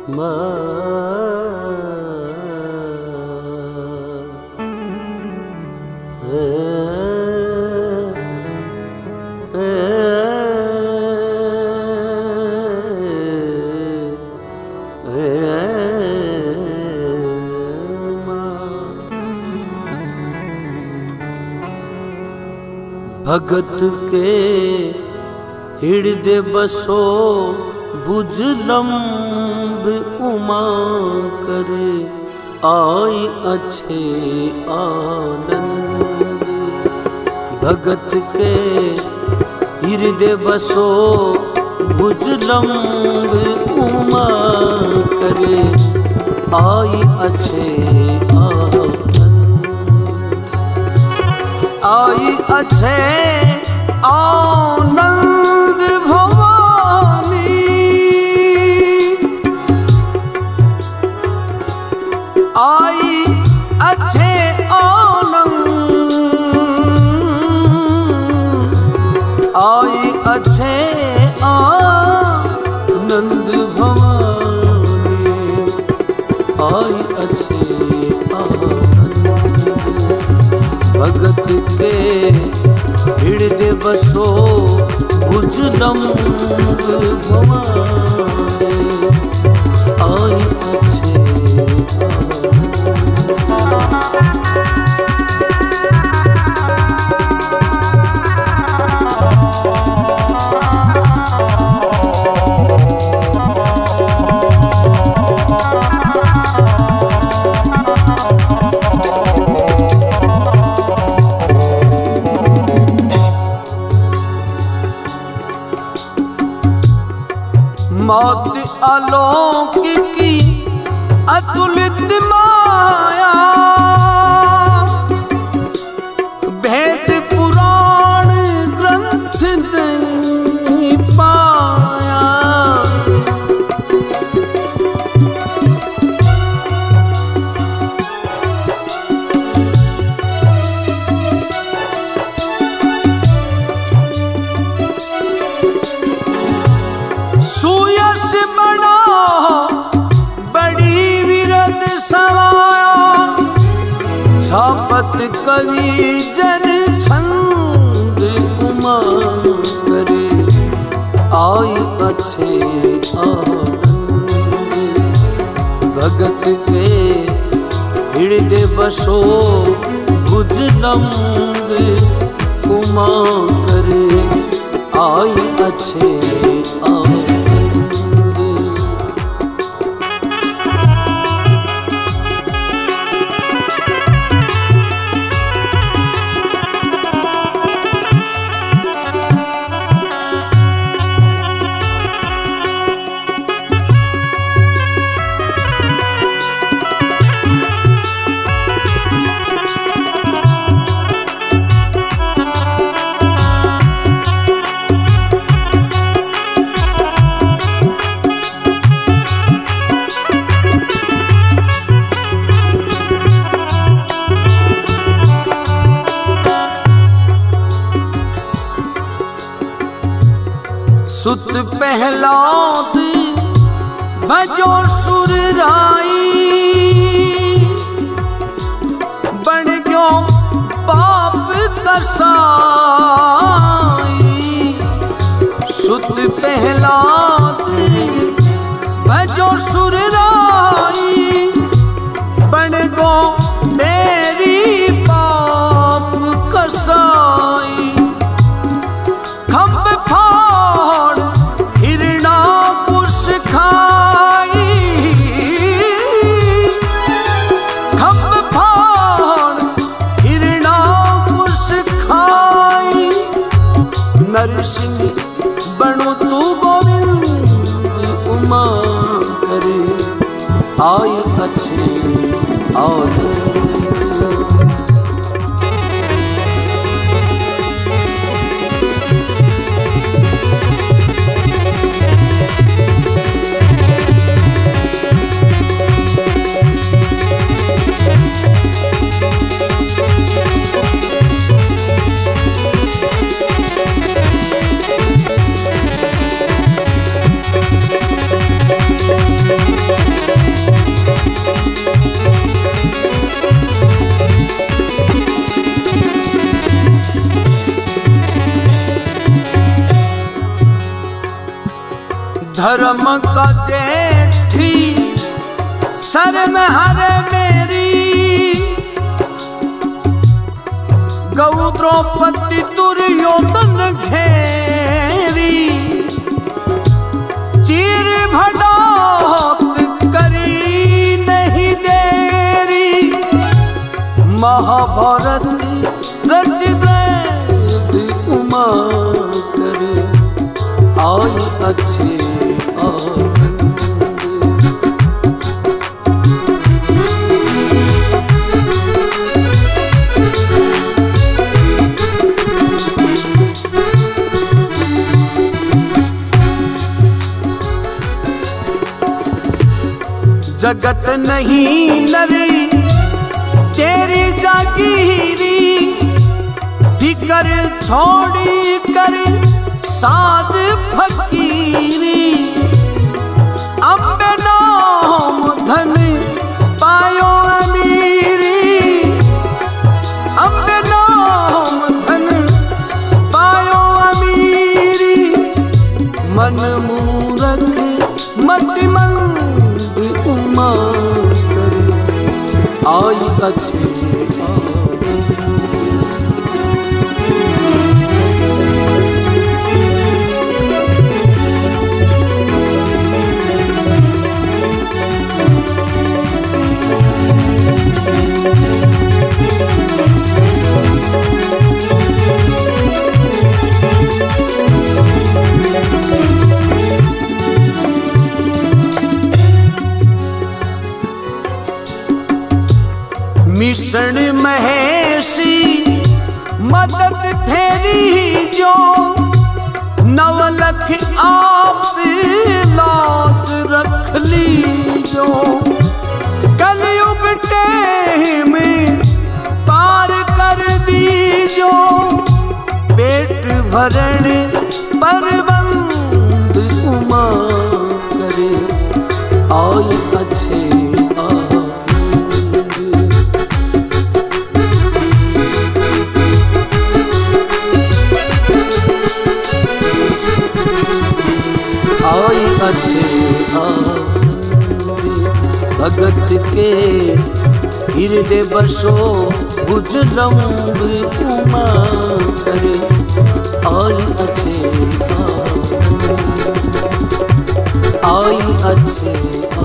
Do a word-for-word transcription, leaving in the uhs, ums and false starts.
भगत के हिड़दे बसो भुजलम्ब उमा कर आई अच्छे आनंद। भगत के हिड़दे बसो भुजलम्ब उमा कर आई अच्छे आनंद। आई अच्छे आनंद भवानी, आई अच्छे आनंद, आई अच्छे आनंद भवानी, आई अच्छे आनंद। भगत के हिड़दे बसो भुजलम्ब आई अच्छे। मौत अलौकिक की अतुलित माया, भेद पुराण ग्रंथ नहीं पाया। सुयश बड़ा बड़ी विरद समाया, छापत कवि जन छंद उमा करे आई अच्छे आनंद। भगत के हिड़दे बसो भुजलम्ब उमा करे आई अच्छे आनंद। सुत पहलात भजो सुर राई, बन गयो पाप कसाई। सुत पहलात भजो सुर राई, बन गयो मेरी पाप कसाई। बनो तू गोविंद उमा करे आई अच्छे आनंद। धर्म का जेठी शर्म हर मेरी, गौ द्रौपदी दुर्योधन घेरी, चीर भड़ौत करी नहीं देरी। महाभारत रचित उमा आई अच्छे जगत नहीं नरी तेरी जागीरी, फिकर छोड़ी कर साज फकीरी। अम्बे नाम धन पायो अमीरी, अम्बे नाम धन पायो अमीरी। मन मूरख मति मंद उमा आई अच्छी। मिशन महेशी मदद तेरी जो, नवलख आप लात रख ली जो। कलयुग टेम पार कर दी जो, पेट भरण परबंद उमा करे आई अच्छे। भगत के हिड़दे बसो भुजलम्ब उमा करे आई अच्छे आई अच्छे।